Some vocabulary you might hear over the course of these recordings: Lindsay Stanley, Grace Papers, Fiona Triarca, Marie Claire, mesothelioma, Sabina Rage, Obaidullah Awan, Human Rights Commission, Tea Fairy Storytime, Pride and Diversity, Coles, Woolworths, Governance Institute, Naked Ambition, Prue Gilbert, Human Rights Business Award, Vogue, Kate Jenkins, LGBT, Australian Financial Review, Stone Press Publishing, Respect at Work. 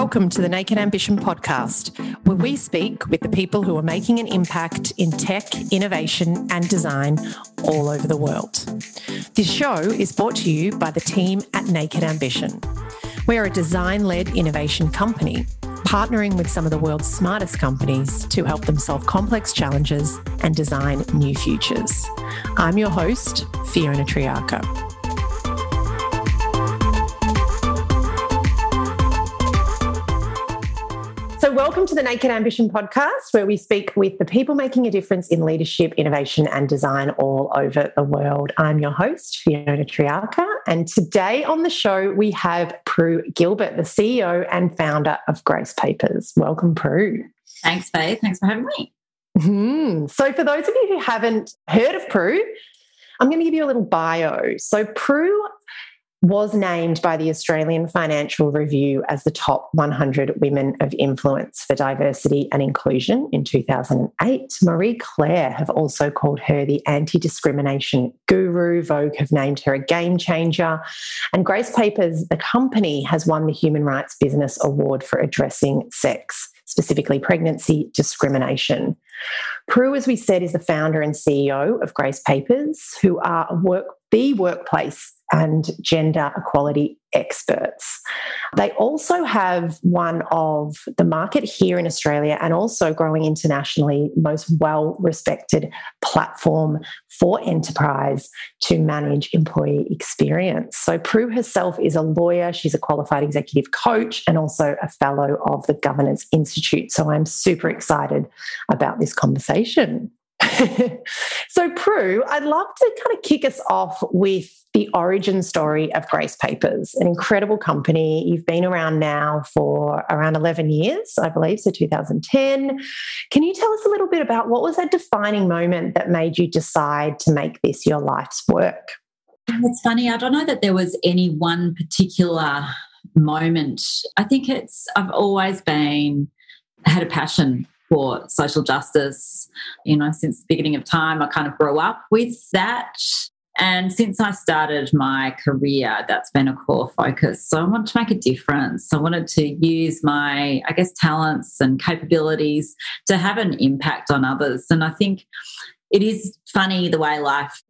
Welcome to the Naked Ambition podcast, where we speak with the people who are making an impact in tech, innovation and design all over the world. This show is brought to you by the team at Naked Ambition. We are a design-led innovation company, partnering with some of the world's smartest companies to help them solve complex challenges and design new futures. I'm your host, Fiona Triarca. So welcome to the Naked Ambition podcast, where we speak with the people making a difference in leadership, innovation and design all over the world. I'm your host, Fiona Triarca, and today on the show we have Prue Gilbert, the CEO and founder of Grace Papers. Welcome, Prue. Thanks, Faye. Thanks for having me. So for those of you who haven't heard of Prue, I'm going to give you a little bio. So Prue was named by the Australian Financial Review as the top 100 women of influence for diversity and inclusion in 2008. Marie Claire have also called her the anti-discrimination guru. Vogue have named her a game changer. And Grace Papers, the company, has won the Human Rights Business Award for addressing sex, specifically pregnancy discrimination. Prue, as we said, is the founder and CEO of Grace Papers, who are the workplace and gender equality experts. They also have one of the market here in Australia and also growing internationally, most well-respected platform for enterprise to manage employee experience. So Prue herself is a lawyer. She's a qualified executive coach and also a fellow of the Governance Institute. So I'm super excited about this conversation. So Prue, I'd love to kind of kick us off with the origin story of Grace Papers, an incredible company. You've been around now for around 11 years, I believe, so 2010. Can you tell us a little bit about what was that defining moment that made you decide to make this your life's work? It's funny. I don't know that there was any one particular moment. I think I've always had a passion for social justice, since the beginning of time. I kind of grew up with that. And since I started my career, that's been a core focus. So I wanted to make a difference. I wanted to use my, talents and capabilities to have an impact on others. And I think it is funny the way life,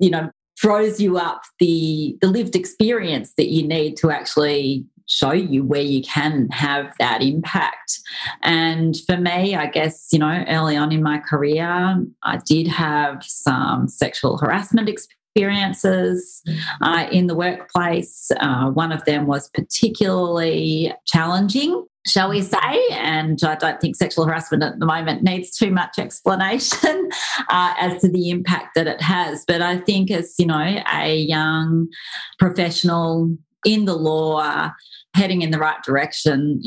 throws you up the lived experience that you need to actually show you where you can have that impact. And for me, early on in my career, I did have some sexual harassment experiences in the workplace. One of them was particularly challenging, shall we say, and I don't think sexual harassment at the moment needs too much explanation as to the impact that it has. But I think as, a young professional in the law, heading in the right direction,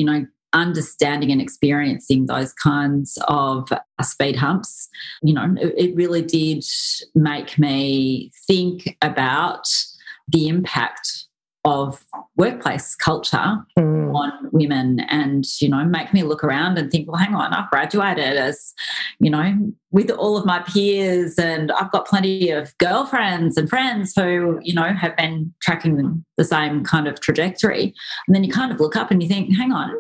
understanding and experiencing those kinds of speed humps, it really did make me think about the impact of workplace culture on women and, make me look around and think, well, hang on, I've graduated as, with all of my peers and I've got plenty of girlfriends and friends who, have been tracking the same kind of trajectory. And then you kind of look up and you think, hang on,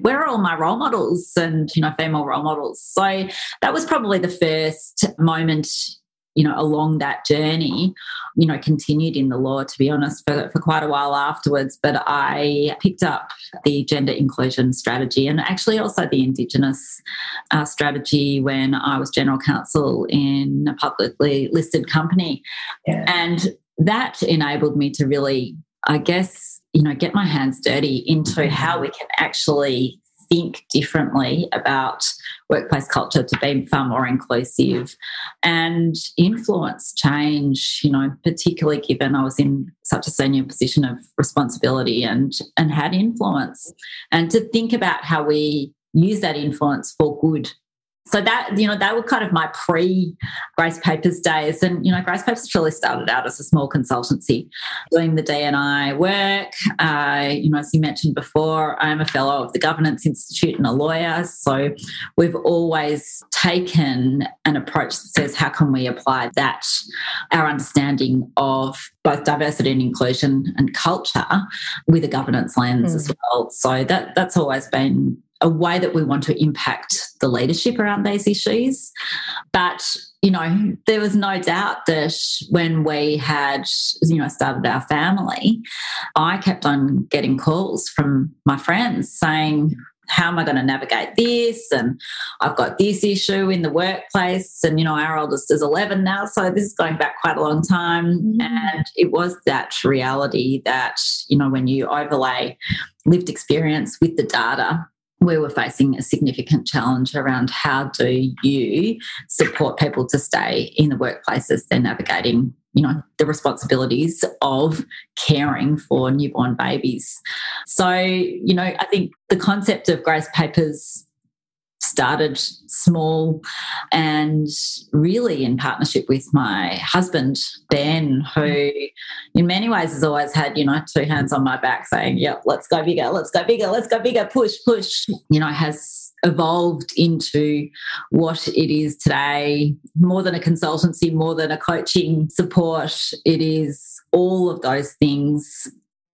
where are all my role models and, female role models? So that was probably the first moment, along that journey. Continued in the law, to be honest, for quite a while afterwards. But I picked up the gender inclusion strategy and actually also the Indigenous strategy when I was general counsel in a publicly listed company. Yeah. And that enabled me to really, get my hands dirty into how we can actually think differently about workplace culture to be far more inclusive and influence change, particularly given I was in such a senior position of responsibility and had influence, and to think about how we use that influence for good So that, you know, that were kind of my pre-Grace Papers days. And, you know, Grace Papers really started out as a small consultancy doing the D&I work. You know, as you mentioned before, I'm a fellow of the Governance Institute and a lawyer. So we've always taken an approach that says, how can we apply that, our understanding of both diversity and inclusion and culture with a governance lens as well. So that's always been a way that we want to impact the leadership around these issues. But, you know, there was no doubt that when we had, you know, started our family, I kept on getting calls from my friends saying, how am I going to navigate this? And I've got this issue in the workplace. And, you know, our oldest is 11 now, so this is going back quite a long time. And it was that reality that, you know, when you overlay lived experience with the data, we were facing a significant challenge around how do you support people to stay in the workplace as they're navigating, you know, the responsibilities of caring for newborn babies. So, you know, I think the concept of Grace Papers started small and really in partnership with my husband, Ben, who in many ways has always had, you know, two hands on my back saying, yep, let's go bigger, let's go bigger, let's go bigger, push, push, you know, has evolved into what it is today, more than a consultancy, more than a coaching support. It is all of those things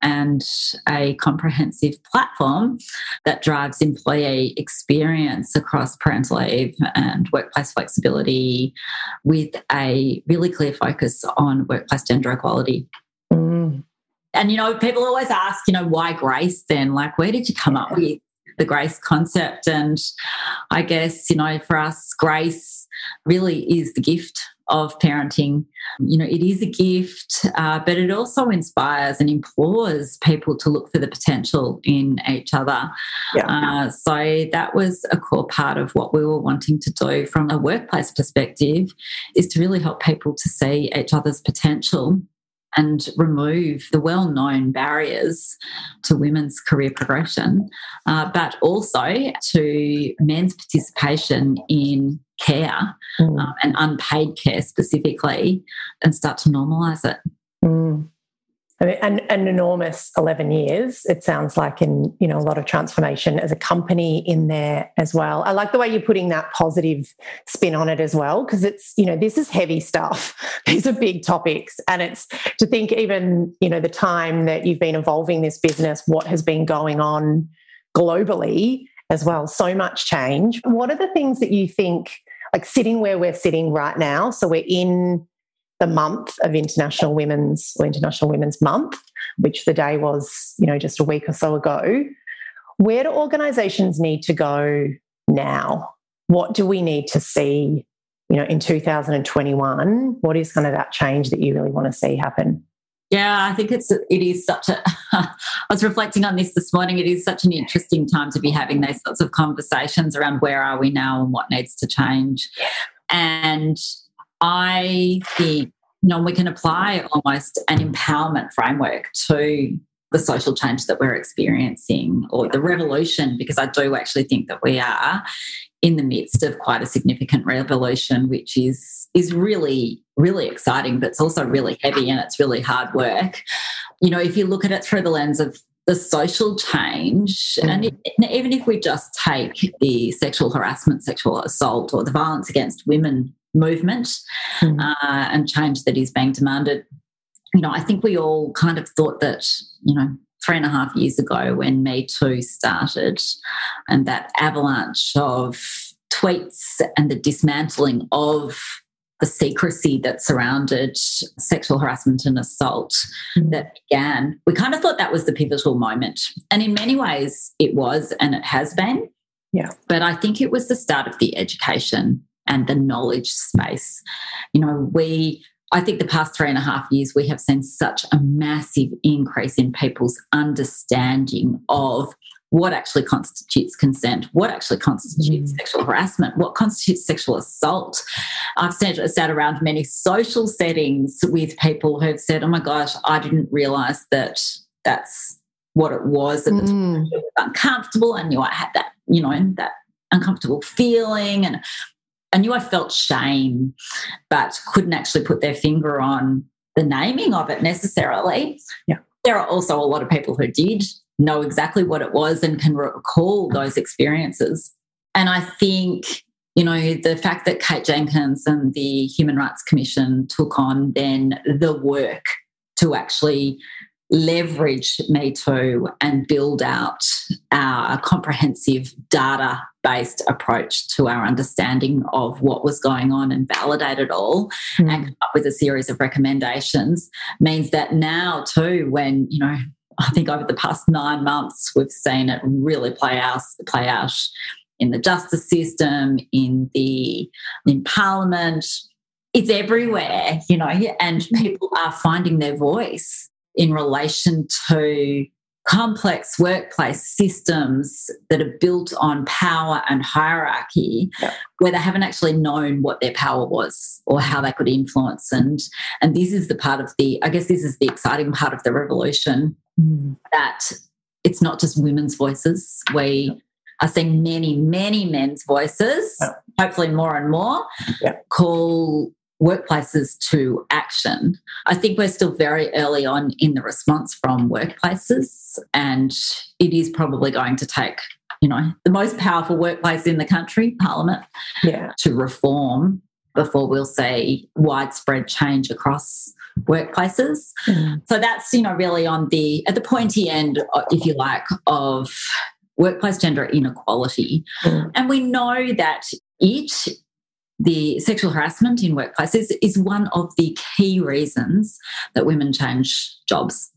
and a comprehensive platform that drives employee experience across parental leave and workplace flexibility with a really clear focus on workplace gender equality. And, you know, people always ask, you know, why Grace then? Like, where did you come up with the Grace concept? And I guess, you know, for us, Grace really is the gift of parenting. You know, it is a gift, but it also inspires and implores people to look for the potential in each other. So that was a core part of what we were wanting to do from a workplace perspective, is to really help people to see each other's potential and remove the well-known barriers to women's career progression, but also to men's participation in care and unpaid care specifically, and start to normalise it. I mean, an enormous 11 years, it sounds like, and, you know, a lot of transformation as a company in there as well. I like the way you're putting that positive spin on it as well, because it's, you know, this is heavy stuff. These are big topics. And it's to think even, you know, the time that you've been evolving this business, what has been going on globally as well, so much change. What are the things that you think, like sitting where we're sitting right now, so we're in the month of International Women's Month, which the day was, you know, just a week or so ago. Where do organisations need to go now? What do we need to see, you know, in 2021? What is kind of that change that you really want to see happen? Yeah, I think it is such a... I was reflecting on this this morning. It is such an interesting time to be having those sorts of conversations around where are we now and what needs to change. And I think, you know, we can apply almost an empowerment framework to the social change that we're experiencing, or the revolution, because I do actually think that we are in the midst of quite a significant revolution, which is really, really exciting, but it's also really heavy and it's really hard work. You know, if you look at it through the lens of the social change, and even if we just take the sexual harassment, sexual assault, or the violence against women movement and change that is being demanded, you know, I think we all kind of thought that, you know, 3.5 years ago when Me Too started and that avalanche of tweets and the dismantling of the secrecy that surrounded sexual harassment and assault that began, we kind of thought that was the pivotal moment. And in many ways it was, and it has been. Yeah. But I think it was the start of the education and the knowledge space. You know, I think the past 3.5 years we have seen such a massive increase in people's understanding of what actually constitutes consent, what actually constitutes sexual harassment, what constitutes sexual assault. I've sat around many social settings with people who've said, oh, my gosh, I didn't realise that's what it was at the time. It was uncomfortable. I knew I had that, you know, that uncomfortable feeling, and I knew I felt shame, but couldn't actually put their finger on the naming of it necessarily. Yeah. There are also a lot of people who did know exactly what it was and can recall those experiences. And I think, you know, the fact that Kate Jenkins and the Human Rights Commission took on then the work to actually leverage Me Too and build out a comprehensive data-based approach to our understanding of what was going on and validate it all and come up with a series of recommendations means that now too, when, you know, I think over the past 9 months we've seen it really play out in the justice system, in Parliament. It's everywhere, you know, and people are finding their voice in relation to complex workplace systems that are built on power and hierarchy, yep, where they haven't actually known what their power was or how they could influence. And this is the part of the, I guess this is the exciting part of the revolution, that it's not just women's voices. We are seeing many, many men's voices, yep, hopefully more and more, yep, call workplaces to action. I think we're still very early on in the response from workplaces, and it is probably going to take, you know, the most powerful workplace in the country, Parliament, yeah, to reform before we'll see widespread change across workplaces. Mm. So that's, you know, really on the, at the pointy end, if you like, of workplace gender inequality. Mm. And we know that the sexual harassment in workplaces is one of the key reasons that women change jobs.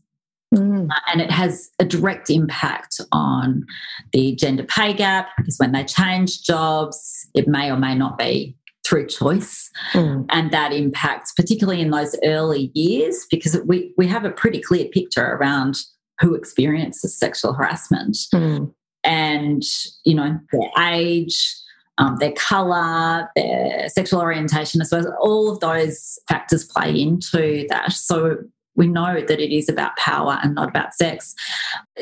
Mm. And it has a direct impact on the gender pay gap, because when they change jobs, it may or may not be through choice. Mm. And that impacts, particularly in those early years, because we have a pretty clear picture around who experiences sexual harassment. Mm. And, you know, their age, their colour, their sexual orientation, I suppose, all of those factors play into that. So we know that it is about power and not about sex.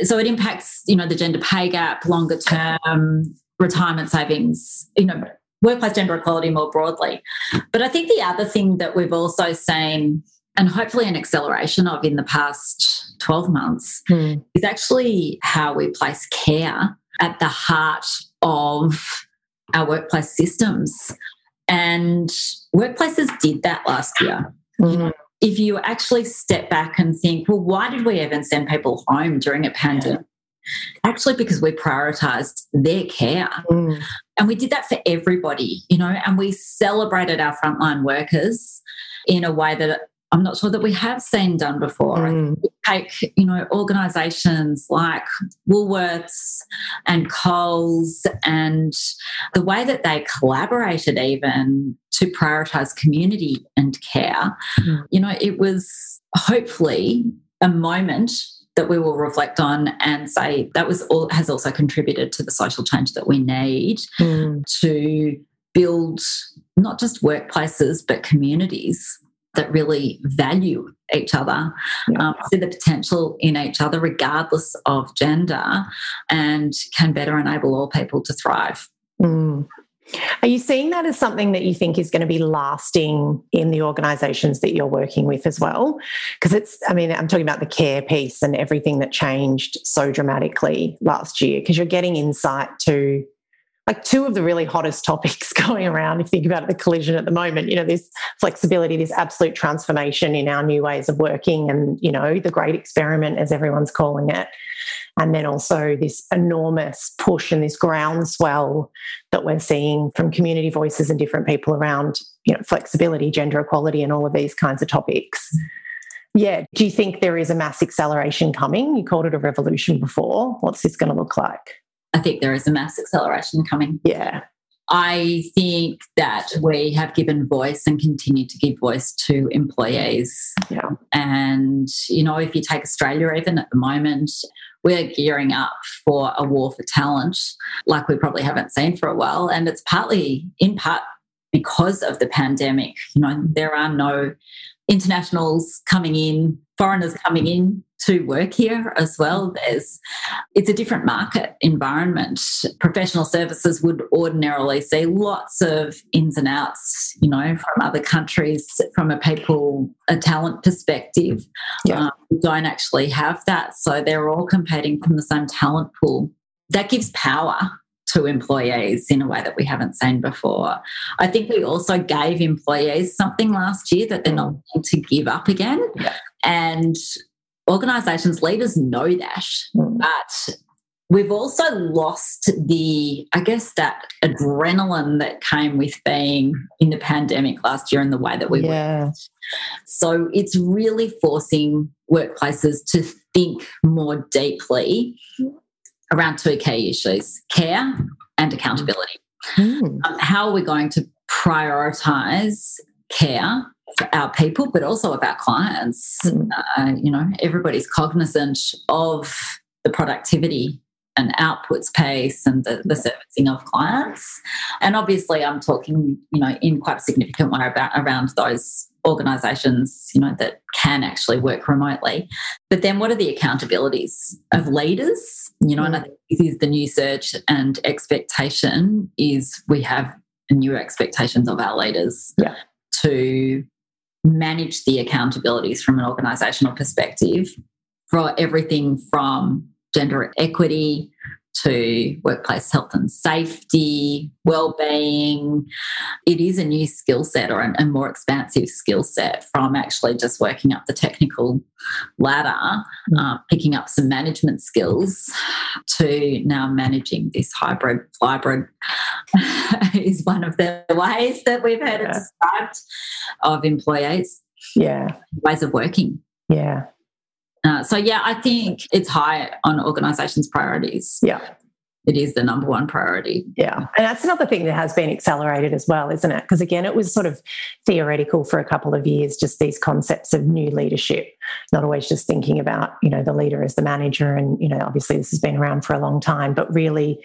So it impacts, you know, the gender pay gap, longer term, retirement savings, you know, workplace gender equality more broadly. But I think the other thing that we've also seen, and hopefully an acceleration of in the past 12 months, is actually how we place care at the heart of our workplace systems. And workplaces did that last year. Mm. You know, if you actually step back and think, well, why did we even send people home during a pandemic? Yeah. Actually, because we prioritised their care. Mm. And we did that for everybody, you know, and we celebrated our frontline workers in a way that I'm not sure that we have seen done before. Mm. I think we take, you know, organisations like Woolworths and Coles, and the way that they collaborated even to prioritise community and care, you know, it was hopefully a moment that we will reflect on and say that was all, has also contributed to the social change that we need to build not just workplaces but communities that really value each other, see the potential in each other regardless of gender, and can better enable all people to thrive. Mm. Are you seeing that as something that you think is going to be lasting in the organisations that you're working with as well? Because it's, I mean, I'm talking about the care piece and everything that changed so dramatically last year, because you're getting insight to like two of the really hottest topics going around, if you think about it, the collision at the moment, you know, this flexibility, this absolute transformation in our new ways of working and, you know, the great experiment, as everyone's calling it. And then also this enormous push and this groundswell that we're seeing from community voices and different people around, you know, flexibility, gender equality and all of these kinds of topics. Yeah. Do you think there is a mass acceleration coming? You called it a revolution before. What's this going to look like? I think there is a mass acceleration coming. Yeah. I think that we have given voice and continue to give voice to employees. Yeah. And, you know, if you take Australia even at the moment, we're gearing up for a war for talent like we probably haven't seen for a while. And it's partly, in part, because of the pandemic. You know, there are no internationals coming in, foreigners coming in to work here as well. It's a different market environment. Professional services would ordinarily see lots of ins and outs, you know, from other countries, from a talent perspective. Yeah. We don't actually have that. So they're all competing from the same talent pool. That gives power to employees in a way that we haven't seen before. I think we also gave employees something last year that they're not willing to give up again. Yeah. And organisations, leaders know that. But we've also lost that adrenaline that came with being in the pandemic last year and the way that we worked. So it's really forcing workplaces to think more deeply around two key issues, care and accountability. How are we going to prioritise care for our people, but also of our clients? Everybody's cognizant of the productivity and outputs pace and the servicing of clients. And obviously I'm talking, in quite a significant way around those organisations, that can actually work remotely. But then what are the accountabilities of leaders? And I think this is the new search and expectation is we have new expectations of our leaders to manage the accountabilities from an organisational perspective for everything from gender equity to workplace health and safety, well-being. It is a new skill set or a more expansive skill set from actually just working up the technical ladder, picking up some management skills to now managing this hybrid. Hybrid is one of the ways that we've heard it described of employees. Yeah. Ways of working. Yeah. I think it's high on organisations' priorities. Yeah. It is the number one priority. Yeah. And that's another thing that has been accelerated as well, isn't it? Because, again, it was sort of theoretical for a couple of years, just these concepts of new leadership, not always just thinking about, the leader as the manager. And, obviously this has been around for a long time, but really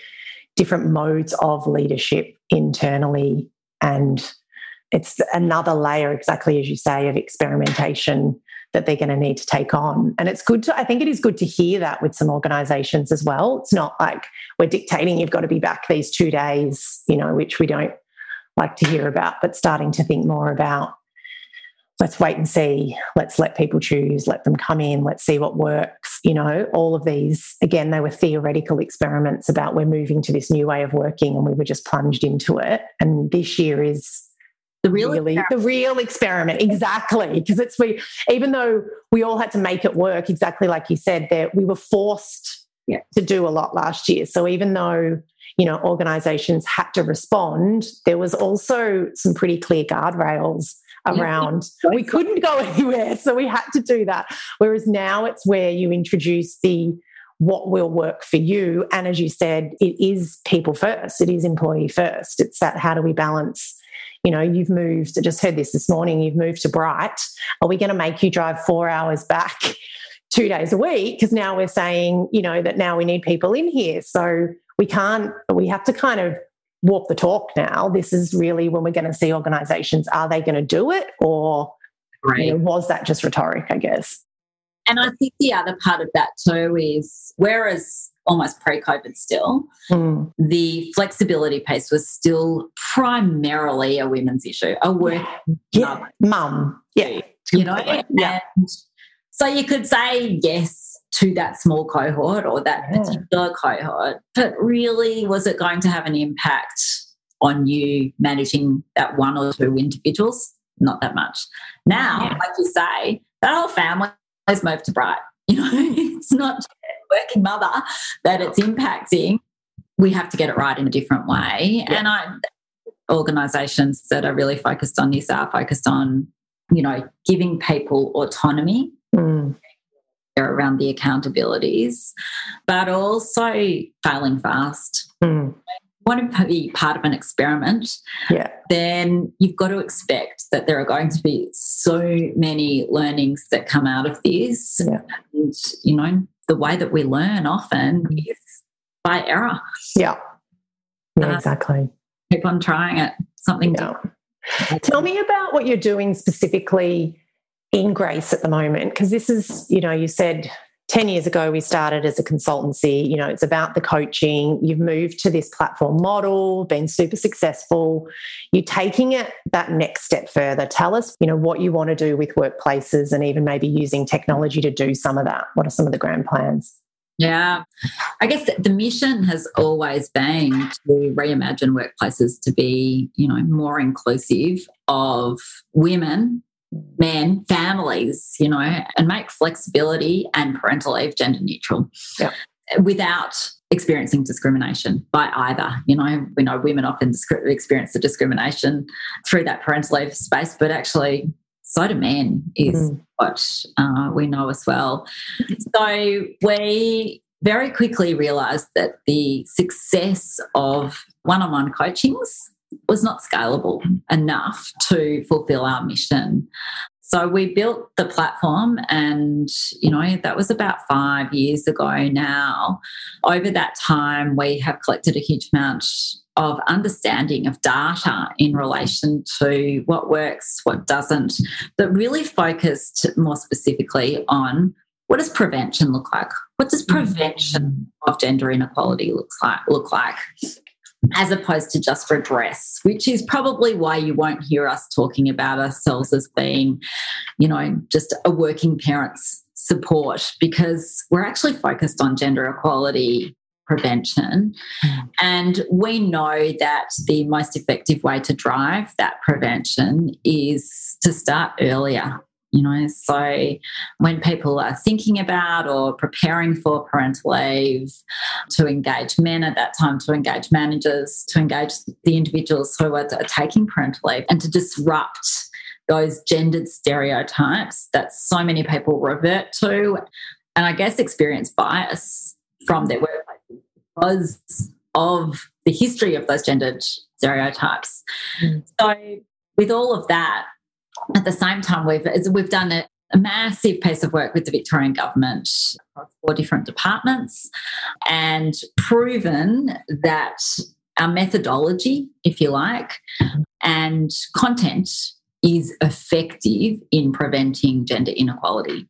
different modes of leadership internally. And it's another layer, exactly as you say, of experimentation that they're going to need to take on. And it's good I think it is good to hear that with some organisations as well. It's not like we're dictating you've got to be back these 2 days, which we don't like to hear about, but starting to think more about let's wait and see, let's let people choose, let them come in, let's see what works, all of these. Again, they were theoretical experiments about we're moving to this new way of working and we were just plunged into it. And this year is the real experiment, exactly. Because even though we all had to make it work, exactly like you said, that we were forced to do a lot last year. So even though organisations had to respond, there was also some pretty clear guardrails around. Yeah. We couldn't go anywhere, so we had to do that. Whereas now it's where you introduce what will work for you, and as you said, it is people first. It is employee first. It's that how do we balance. You've moved, I just heard this morning, you've moved to Bright. Are we going to make you drive 4 hours back 2 days a week? Because now we're saying, that now we need people in here. So we have to kind of walk the talk now. This is really when we're going to see organisations, are they going to do it? Or was that just rhetoric, I guess? And I think the other part of that too is whereas almost pre-COVID still, the flexibility piece was still primarily a women's issue, a work mum. Yeah. And so you could say yes to that small cohort or that particular cohort, but really was it going to have an impact on you managing that one or two individuals? Not that much. Now, like you say, that whole family has moved to Bright. It's not working mother that it's impacting. We have to get it right in a different way. Yeah. And organisations that are really focused on this are focused on, giving people autonomy around the accountabilities, but also failing fast. If you want to be part of an experiment, then you've got to expect that there are going to be so many learnings that come out of this. Yeah. And, the way that we learn often is by error. Yeah, exactly. Keep on trying it. Something different. Tell me about what you're doing specifically in Grace at the moment? Because this is, you know, you said 10 years ago we started as a consultancy, you know, it's about the coaching. You've moved to this platform model, been super successful. You're taking it that next step further. Tell us, you know, what you want to do with workplaces and even maybe using technology to do some of that. What are some of the grand plans? Yeah, I guess the mission has always been to reimagine workplaces to be, you know, more inclusive of women, men, families, you know, and make flexibility and parental leave gender neutral, yeah, without experiencing discrimination by either. You know, we know women often experience the discrimination through that parental leave space, but actually so do men is what we know as well. So we very quickly realised that the success of one-on-one coachings was not scalable enough to fulfil our mission. So we built the platform and, you know, that was about 5 years ago now. Over that time, we have collected a huge amount of understanding of data in relation to what works, what doesn't, but really focused more specifically on what does prevention look like? What does prevention of gender inequality look like? As opposed to just redress, which is probably why you won't hear us talking about ourselves as being, you know, just a working parents support, because we're actually focused on gender equality prevention. And we know that the most effective way to drive that prevention is to start earlier. You know, so when people are thinking about or preparing for parental leave, to engage men at that time, to engage managers, to engage the individuals who are taking parental leave, and to disrupt those gendered stereotypes that so many people revert to and I guess experience bias from their workplace because of the history of those gendered stereotypes. So with all of that, at the same time, we've done a massive piece of work with the Victorian government across 4 different departments and proven that our methodology, if you like, and content is effective in preventing gender inequality.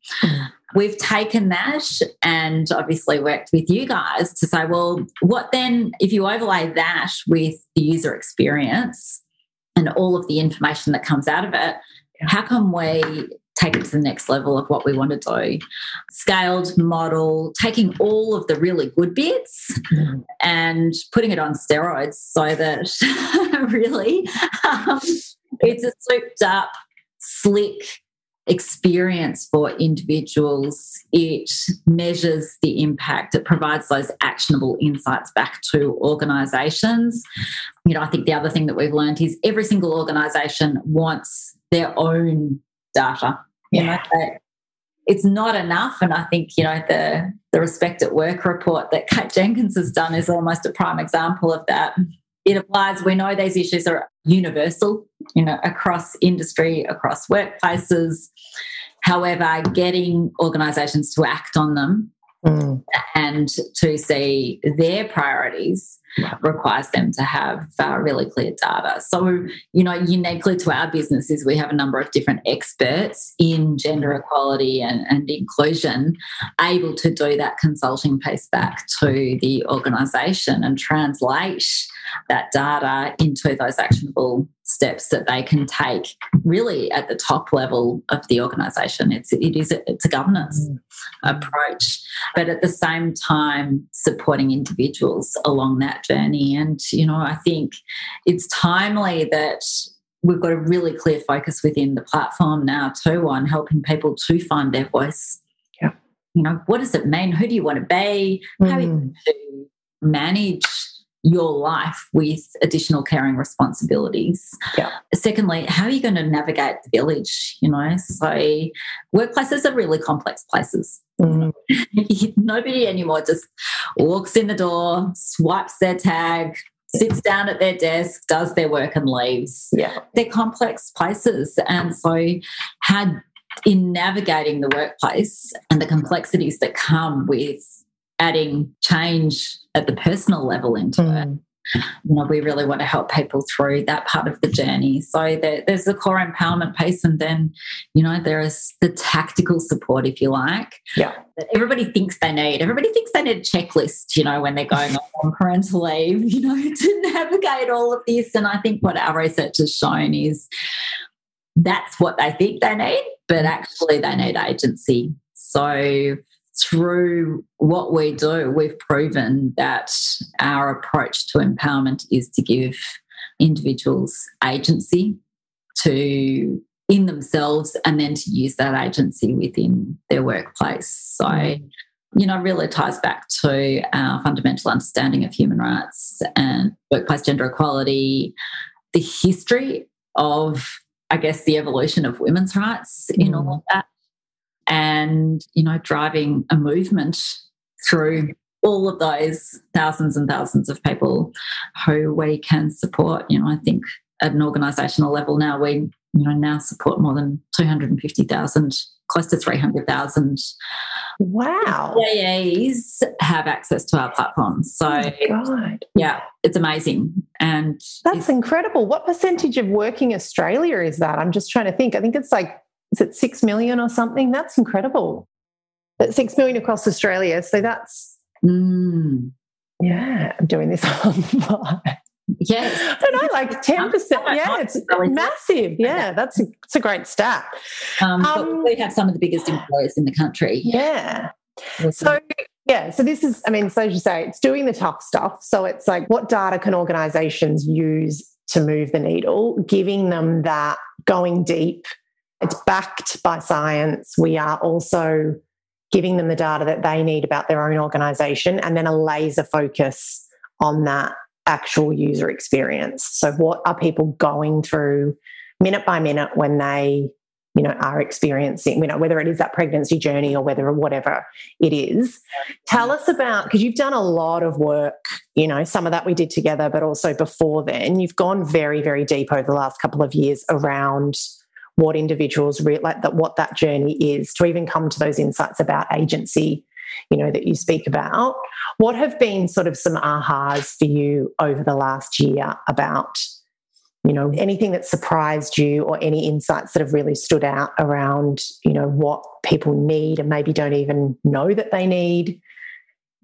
We've taken that and obviously worked with you guys to say, well, what then if you overlay that with the user experience and all of the information that comes out of it, how can we take it to the next level of what we want to do? Scaled model, taking all of the really good bits and putting it on steroids so that really it's a souped up, slick experience for individuals. It measures the impact. It provides those actionable insights back to organisations. You know, I think the other thing that we've learned is every single organisation wants their own data. You know, it's not enough. And I think, you know, the Respect at Work report that Kate Jenkins has done is almost a prime example of that. It applies. We know these issues are universal, you know, across industry, across workplaces. However, getting organisations to act on them and to see their priorities requires them to have really clear data. So, you know, uniquely to our businesses, we have a number of different experts in gender equality and inclusion able to do that consulting piece back to the organisation and translate that data into those actionable steps that they can take really at the top level of the organisation. It's a governance approach, but at the same time supporting individuals along that journey. And, you know, I think it's timely that we've got a really clear focus within the platform now too on helping people to find their voice. Yeah. You know, what does it mean? Who do you want to be? How do you manage your life with additional caring responsibilities? Yeah. Secondly, how are you going to navigate the village? You know, so workplaces are really complex places. Nobody anymore just walks in the door, swipes their tag, sits down at their desk, does their work and leaves. Yeah. They're complex places. And so how in navigating the workplace and the complexities that come with adding change at the personal level into it, we really want to help people through that part of the journey. So there's the core empowerment piece, and then, there is the tactical support, if you like, that everybody thinks they need. Everybody thinks they need a checklist, when they're going on parental leave, to navigate all of this. And I think what our research has shown is that's what they think they need, but actually they need agency. So through what we do, we've proven that our approach to empowerment is to give individuals agency to in themselves and then to use that agency within their workplace. So, really ties back to our fundamental understanding of human rights and workplace gender equality, the history of, the evolution of women's rights in all of that. And, driving a movement through all of those thousands and thousands of people who we can support. I think at an organisational level now we, now support more than 250,000, close to 300,000. Wow. employees have access to our platform. So, it's amazing. And that's incredible. What percentage of working Australia is that? I'm just trying to think. I think it's like, is it 6 million or something? That's incredible. That's 6 million across Australia. So that's, I'm doing this on the fly. Yes. But I like 10%. Yeah, it's massive. Yeah, it's a great stat. But we have some of the biggest employers in the country. Yeah. So this is, so as you say, it's doing the tough stuff. So it's like what data can organisations use to move the needle, giving them that going deep. It's backed by science. We are also giving them the data that they need about their own organisation and then a laser focus on that actual user experience. So what are people going through minute by minute when they, are experiencing, whether it is that pregnancy journey or whether whatever it is. Tell us about, because you've done a lot of work, some of that we did together, but also before then, you've gone very, very deep over the last couple of years around what individuals like that, what that journey is to even come to those insights about agency, that you speak about. What have been sort of some ahas for you over the last year about, anything that surprised you or any insights that have really stood out around, what people need and maybe don't even know that they need?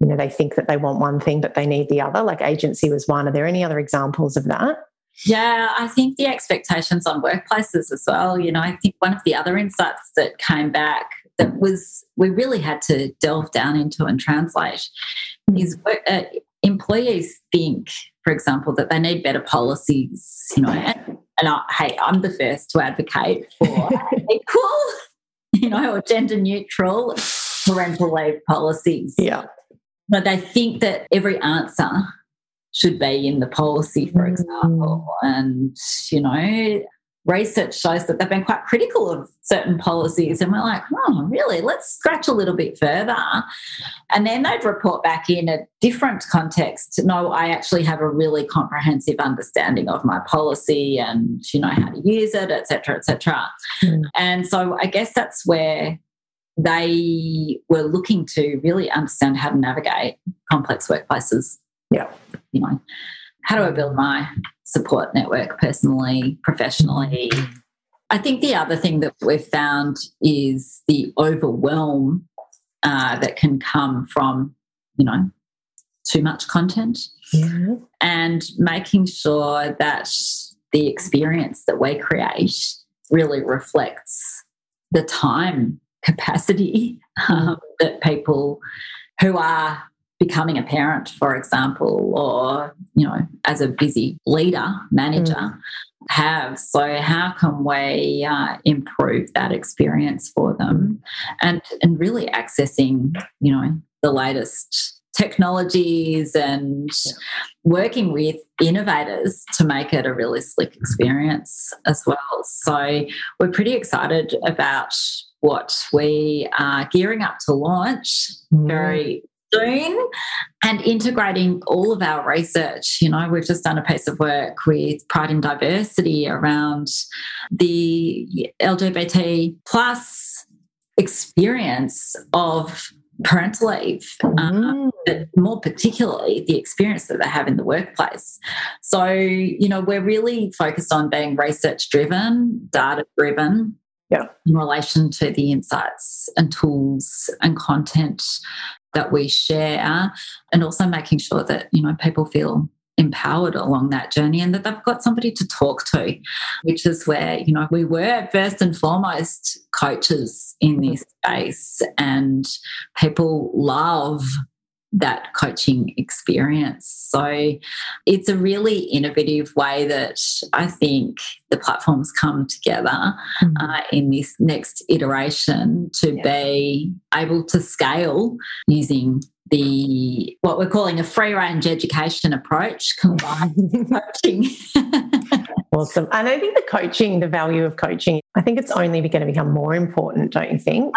They think that they want one thing, but they need the other, like agency was one. Are there any other examples of that? Yeah, I think the expectations on workplaces as well. I think one of the other insights that came back that was we really had to delve down into and translate is employees think, for example, that they need better policies, and I'm the first to advocate for equal, or gender neutral parental leave policies. Yeah. But they think that every answer should be in the policy, for example. And, research shows that they've been quite critical of certain policies and we're like, oh, really? Let's scratch a little bit further. And then they'd report back in a different context, no, I actually have a really comprehensive understanding of my policy and, how to use it, et cetera, et cetera. And so I guess that's where they were looking to really understand how to navigate complex workplaces. Yeah. How do I build my support network personally, professionally? I think the other thing that we've found is the overwhelm that can come from, too much content and making sure that the experience that we create really reflects the time capacity that people who are becoming a parent, for example, or, as a busy leader, manager, have. So how can we improve that experience for them? And really accessing, the latest technologies and working with innovators to make it a really slick experience as well. So we're pretty excited about what we are gearing up to launch very soon, and integrating all of our research. We've just done a piece of work with Pride and Diversity around the LGBT plus experience of parental leave, but more particularly the experience that they have in the workplace. So, you know, we're really focused on being research-driven, data-driven in relation to the insights and tools and content that we share, and also making sure that, you know, people feel empowered along that journey and that they've got somebody to talk to, which is where, you know, we were first and foremost coaches in this space, and people love that coaching experience. So it's a really innovative way that I think the platforms come together in this next iteration to be able to scale using the what we're calling a free-range education approach combined with coaching. Awesome. And I think the coaching, the value of coaching, I think it's only going to become more important, don't you think?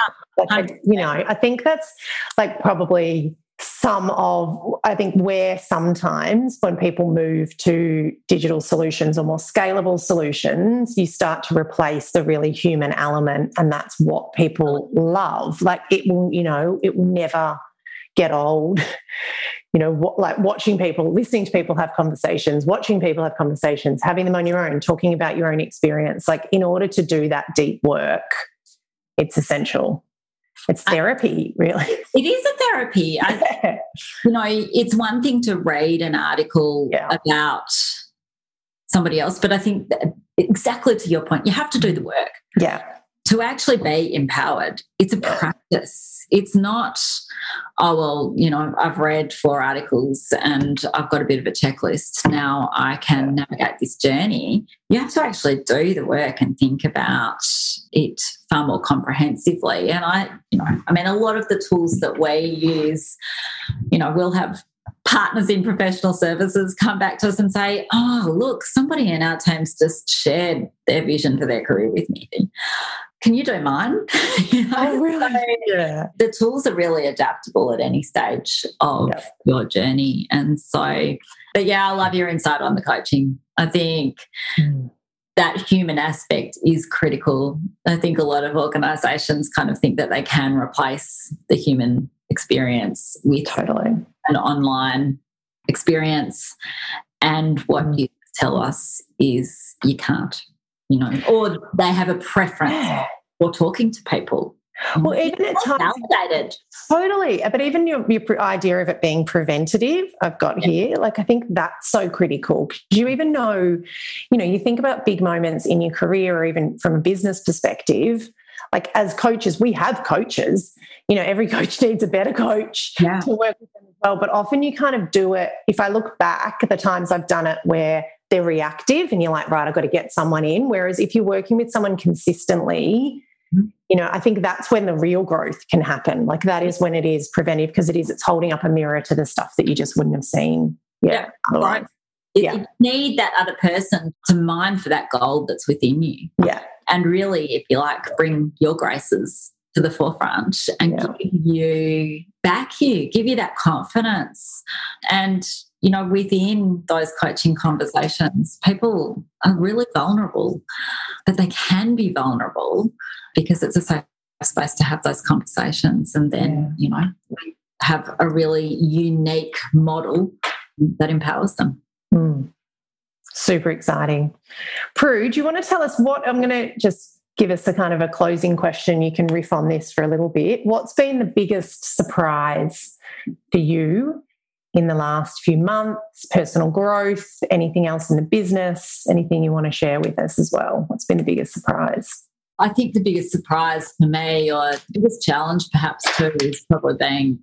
Like, you know, I think that's like probably some of, I think, where sometimes when people move to digital solutions or more scalable solutions, you start to replace the really human element, and that's what people love. Like it will, you know, it will never get old. You know, watching people, listening to people have conversations, having them on your own, talking about your own experience. Like in order to do that deep work, it's essential. It's therapy, really. It is a therapy. You know, it's one thing to read an article about somebody else, but I think that exactly to your point, you have to do the work. Yeah. To actually be empowered, it's a practice. It's not, oh, well, you know, I've read 4 articles and I've got a bit of a checklist. Now I can navigate this journey. You have to actually do the work and think about it far more comprehensively. And I, you know, I mean, a lot of the tools that we use, you know, we'll have partners in professional services come back to us and say, oh, look, somebody in our team's just shared their vision for their career with me. Can you do mine? You know? Oh, really? So the tools are really adaptable at any stage of your journey. And so, but yeah, I love your insight on the coaching. I think that human aspect is critical. I think a lot of organisations kind of think that they can replace the human experience with an online experience. And what you tell us is you can't. You know, or they have a preference for talking to people. Well, even at times, validated. Totally. But even your idea of it being preventative, I've got here, like I think that's so critical. Do you even know, you know, you think about big moments in your career or even from a business perspective, like as coaches, we have coaches. You know, every coach needs a better coach to work with them as well. But often you kind of do it, if I look back at the times I've done it where they're reactive and you're like, right, I've got to get someone in. Whereas if you're working with someone consistently, you know, I think that's when the real growth can happen. Like that is when it is preventive, because it's holding up a mirror to the stuff that you just wouldn't have seen. Right. You need that other person to mine for that gold that's within you. Yeah. And really, if you like, bring your graces to the forefront and give you that confidence. And, you know, within those coaching conversations, people are really vulnerable, but they can be vulnerable because it's a safe space to have those conversations. And then, you know, we have a really unique model that empowers them. Mm. Super exciting. Prue, do you want to tell us what, I'm going to just give us a kind of a closing question. You can riff on this for a little bit. What's been the biggest surprise for you in the last few months, personal growth, anything else in the business, anything you want to share with us as well? What's been the biggest surprise? I think the biggest surprise for me, or the biggest challenge perhaps too, is probably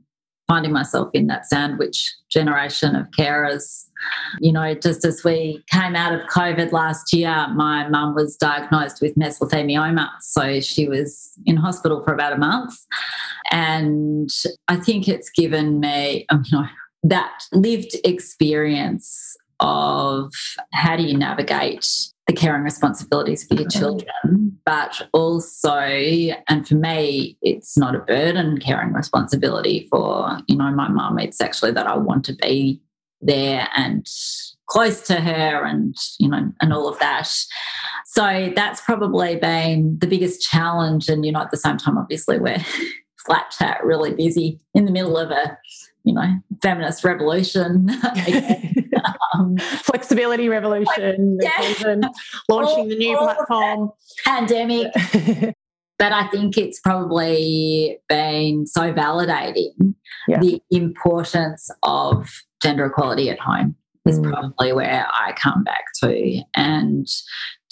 finding myself in that sandwich generation of carers. You know, just as we came out of COVID last year, my mum was diagnosed with mesothelioma. So she was in hospital for about a month. And I think it's given me, you know, that lived experience of how do you navigate the caring responsibilities for your children, but also, and for me, it's not a burden caring responsibility for, you know, my mum. It's actually that I want to be there and close to her and, you know, and all of that. So that's probably been the biggest challenge. And, you know, at the same time, obviously, we're slap chat, really busy in the middle of a, you know, feminist revolution. Flexibility revolution. Like, yeah. Launching the new platform. Pandemic. But I think it's probably been so validating. Yeah. The importance of gender equality at home is probably where I come back to. And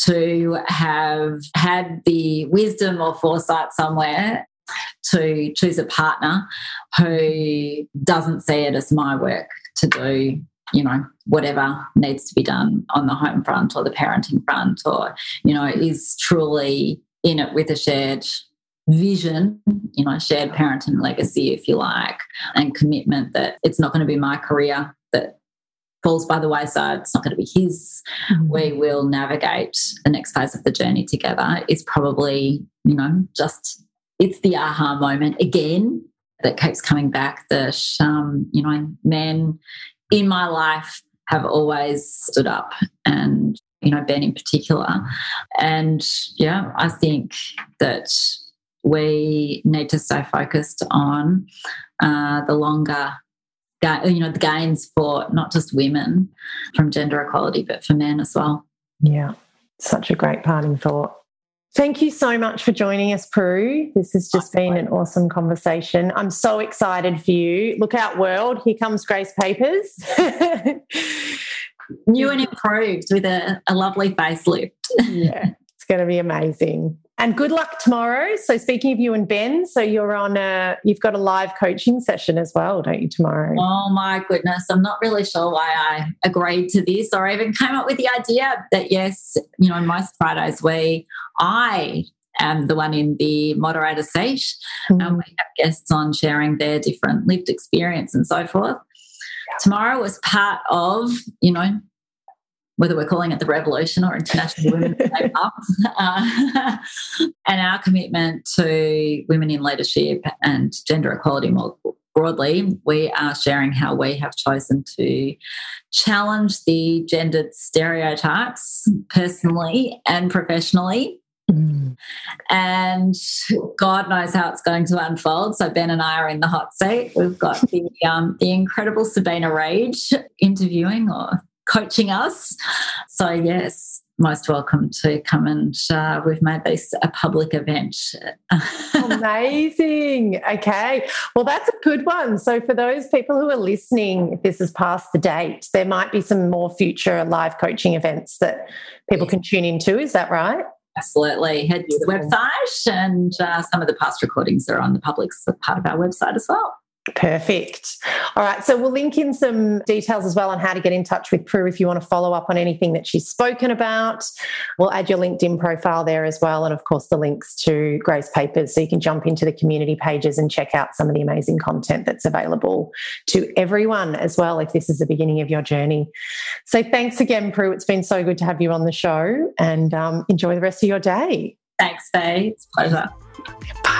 to have had the wisdom or foresight somewhere to choose a partner who doesn't see it as my work to do, you know, whatever needs to be done on the home front or the parenting front, or, you know, is truly in it with a shared vision, you know, shared parenting legacy, if you like, and commitment that it's not going to be my career that falls by the wayside, it's not going to be his. We will navigate the next phase of the journey together. It's probably, you know, just it's the aha moment again that keeps coming back, that, you know, men in my life have always stood up, and, you know, Ben in particular. And, yeah, I think that we need to stay focused on the longer, you know, the gains for not just women from gender equality, but for men as well. Yeah, such a great parting thought. Thank you so much for joining us, Prue. This has just been an awesome conversation. I'm so excited for you. Look out, world. Here comes Grace Papers. New and improved with a lovely facelift. Yeah, it's going to be amazing. And good luck tomorrow. So speaking of you and Ben, so you're on you've got a live coaching session as well, don't you, tomorrow? Oh, my goodness. I'm not really sure why I agreed to this or even came up with the idea that, yes, you know, most Fridays I am the one in the moderator seat and we have guests on sharing their different lived experience and so forth. Tomorrow was part of, you know, whether we're calling it the revolution or International Women's Day and our commitment to women in leadership and gender equality more broadly, we are sharing how we have chosen to challenge the gendered stereotypes personally and professionally. And God knows how it's going to unfold. So Ben and I are in the hot seat. We've got the incredible Sabina Rage interviewing or coaching us. So, yes, most welcome to come and we've made this a public event. Amazing. Okay. Well, that's a good one. So for those people who are listening, if this is past the date, there might be some more future live coaching events that people can tune into. Is that right? Absolutely. Head to the website and some of the past recordings are on the public part of our website as well. Perfect. All right. So we'll link in some details as well on how to get in touch with Prue if you want to follow up on anything that she's spoken about. We'll add your LinkedIn profile there as well. And of course the links to Grace Papers. So you can jump into the community pages and check out some of the amazing content that's available to everyone as well, if this is the beginning of your journey. So thanks again, Prue. It's been so good to have you on the show, and enjoy the rest of your day. Thanks, Faye. It's a pleasure.